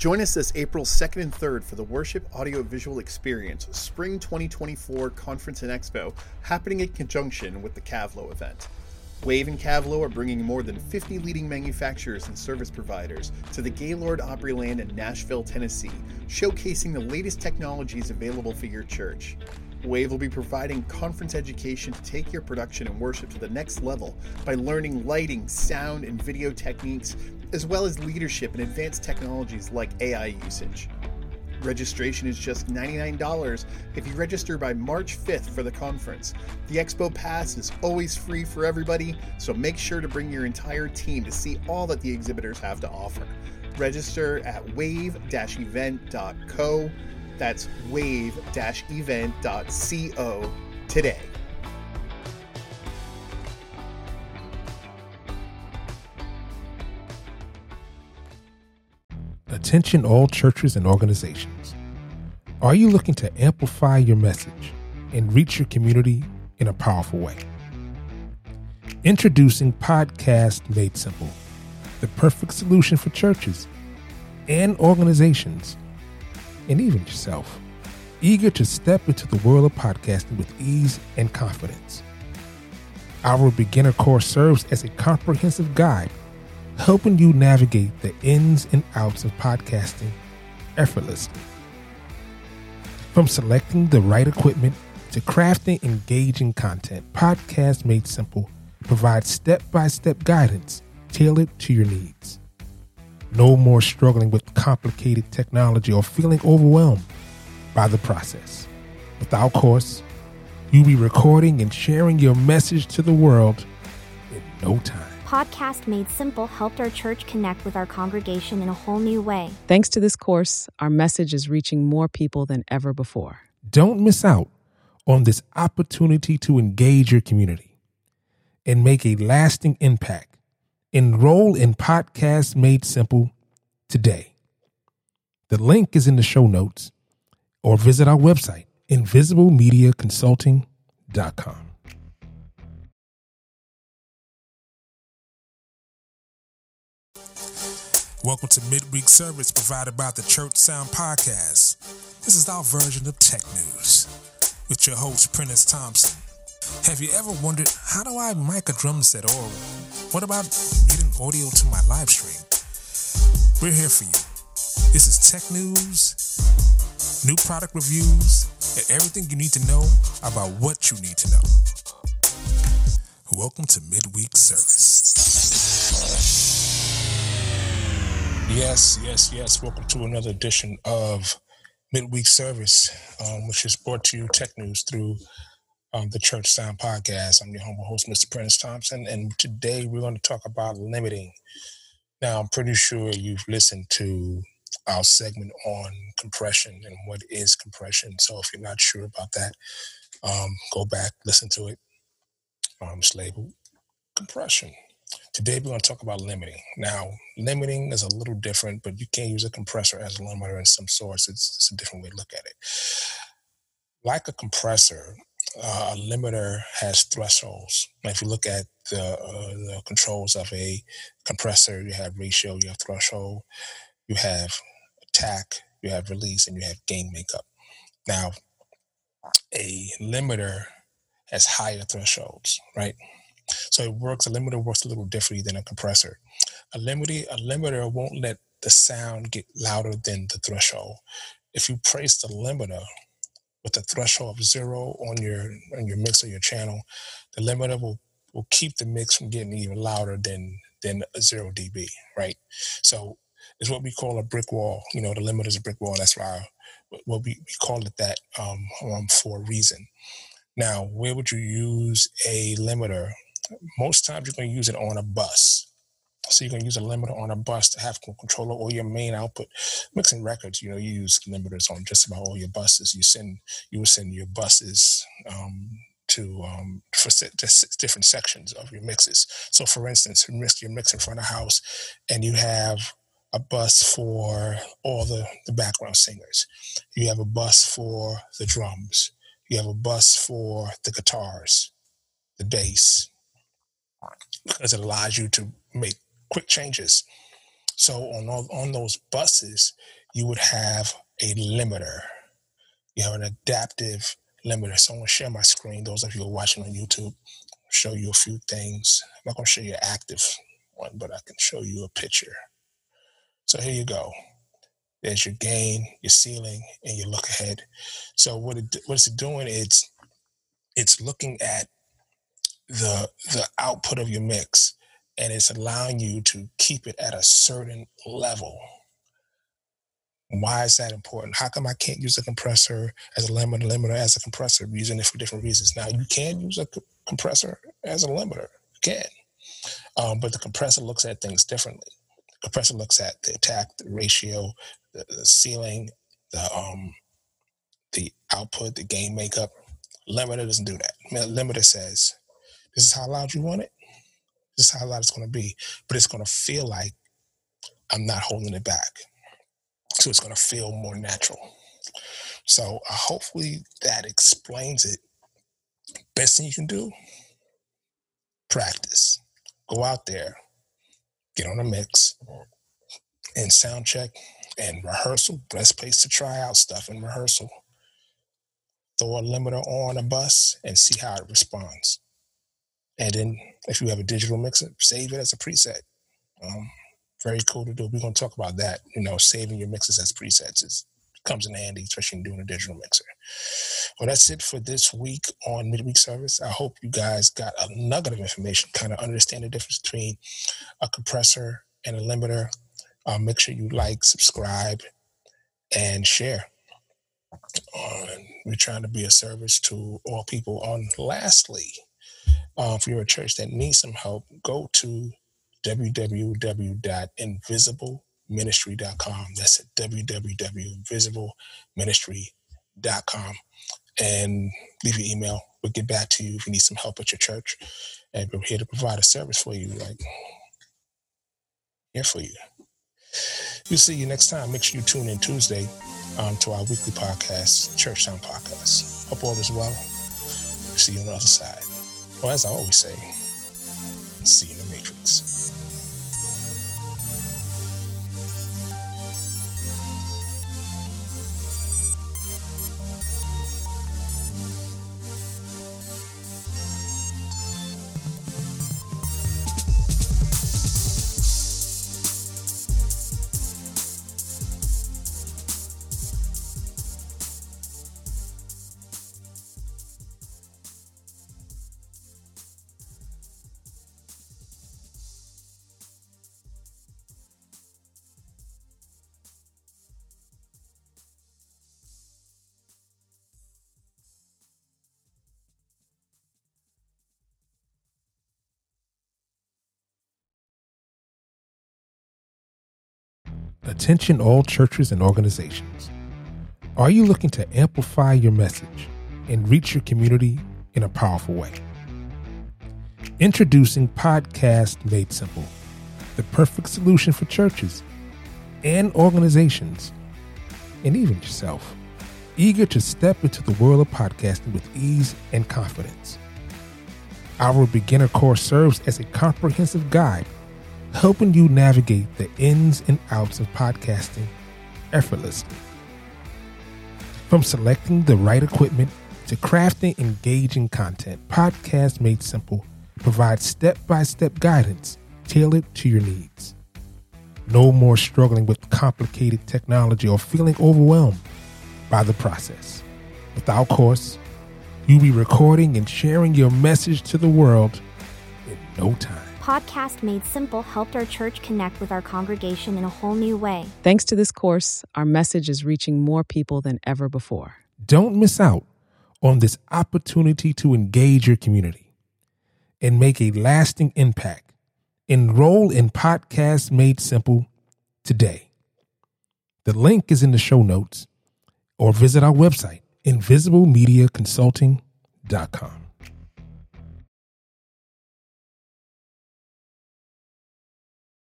Join us this April 2nd and 3rd for the Worship Audiovisual Experience Spring 2024 Conference and Expo, happening in conjunction with the Cavlo event. Wave and Cavlo are bringing more than 50 leading manufacturers and service providers to the Gaylord Opryland in Nashville, Tennessee, showcasing the latest technologies available for your church. Wave will be providing conference education to take your production and worship to the next level by learning lighting, sound, and video techniques, as well as leadership and advanced technologies like AI usage. Registration is just $99 if you register by March 5th for the conference. The Expo Pass is always free for everybody, so make sure to bring your entire team to see all that the exhibitors have to offer. Register at wave-event.co. That's wave-event.co today. Attention all churches and organizations. Are you looking to amplify your message and reach your community in a powerful way? Introducing Podcast Made Simple, the perfect solution for churches and organizations, and even yourself, eager to step into the world of podcasting with ease and confidence. Our beginner course serves as a comprehensive guide, helping you navigate the ins and outs of podcasting effortlessly. From selecting the right equipment to crafting engaging content, Podcast Made Simple provides step-by-step guidance tailored to your needs. No more struggling with complicated technology or feeling overwhelmed by the process. With our course, you'll be recording and sharing your message to the world in no time. Podcast Made Simple helped our church connect with our congregation in a whole new way. Thanks to this course, our message is reaching more people than ever before. Don't miss out on this opportunity to engage your community and make a lasting impact. Enroll in Podcast Made Simple today. The link is in the show notes, or visit our website, invisiblemediaconsulting.com. Welcome to Midweek Service, provided by the Church Sound Podcast. This is our version of Tech News with your host, Prentiss Thompson. Have you ever wondered, how do I mic a drum set, or what about getting audio to my live stream? We're here for you. This is Tech News, new product reviews, and everything you need to know about what you need to know. Welcome to Midweek Service. Yes. Welcome to another edition of Midweek Service, which is brought to you Tech News through the Church Sound Podcast. I'm your humble host, Mr. Prentiss Thompson, and today we're going to talk about limiting. Now, I'm pretty sure you've listened to our segment on compression and what is compression. So if you're not sure about that, go back, listen to it. It's labeled compression. Today, we're going to talk about limiting. Now, limiting is a little different, but you can use a compressor as a limiter in some sorts. It's a different way to look at it. Like a compressor, a limiter has thresholds. Now, if you look at the controls of a compressor, you have ratio, you have threshold, you have attack, you have release, and you have gain makeup. Now, a limiter has higher thresholds, right? So a limiter works a little differently than a compressor. A limiter won't let the sound get louder than the threshold. If you place the limiter with a threshold of 0 on your mix or your channel, the limiter will keep the mix from getting even louder than 0 dB, right? So it's what we call a brick wall. You know, the limiter is a brick wall. That's why we call it that for a reason. Now, where would you use a limiter? Most times you're going to use it on a bus. So you're going to use a limiter on a bus to have control over your main output. Mixing records, you know, you use limiters on just about all your buses. You will send your buses to different sections of your mixes. So for instance, you're mixing front of house and you have a bus for all the background singers. You have a bus for the drums. You have a bus for the guitars, the bass, because it allows you to make quick changes. So on those buses, you would have a limiter. You have an adaptive limiter. So I'm going to share my screen. Those of you who are watching on YouTube, I'll show you a few things. I'm not going to show you an active one, but I can show you a picture. So here you go. There's your gain, your ceiling, and your look ahead. So what it's doing is it's looking at the output of your mix, and it's allowing you to keep it at a certain level. Why is that important? How come I can't use a compressor as a limiter as a compressor? I'm using it for different reasons. Now, you can use a compressor as a limiter. You can. But the compressor looks at things differently. The compressor looks at the attack, the ratio, the ceiling, the output, the gain makeup. Limiter doesn't do that. Limiter says, this is how loud you want it. This is how loud it's going to be. But it's going to feel like I'm not holding it back. So it's going to feel more natural. So hopefully that explains it. Best thing you can do, practice. Go out there, get on a mix, and sound check, and rehearsal. Best place to try out stuff in rehearsal. Throw a limiter on a bus and see how it responds. And then if you have a digital mixer, save it as a preset. Very cool to do. We're going to talk about that. You know, saving your mixes as presets comes in handy, especially in doing a digital mixer. Well, that's it for this week on Midweek Service. I hope you guys got a nugget of information, kind of understand the difference between a compressor and a limiter. Make sure you like, subscribe, and share. We're trying to be a service to all people. Lastly, if you're a church that needs some help, go to www.invisibleministry.com. That's at www.invisibleministry.com. And leave your email. We'll get back to you if you need some help at your church. And we're here to provide a service for you. Here for you. We'll see you next time. Make sure you tune in Tuesday to our weekly podcast, Church Sound Podcast. Hope all is well. We'll see you on the other side. Well, as I always say, see you in the Matrix. Attention all churches and organizations. Are you looking to amplify your message and reach your community in a powerful way? Introducing Podcast Made Simple, the perfect solution for churches and organizations, and even yourself, eager to step into the world of podcasting with ease and confidence. Our beginner course serves as a comprehensive guide, helping you navigate the ins and outs of podcasting effortlessly. From selecting the right equipment to crafting engaging content, Podcast Made Simple provides step-by-step guidance tailored to your needs. No more struggling with complicated technology or feeling overwhelmed by the process. With our course, you'll be recording and sharing your message to the world in no time. Podcast Made Simple helped our church connect with our congregation in a whole new way. Thanks to this course, our message is reaching more people than ever before. Don't miss out on this opportunity to engage your community and make a lasting impact. Enroll in Podcast Made Simple today. The link is in the show notes, or visit our website, invisiblemediaconsulting.com.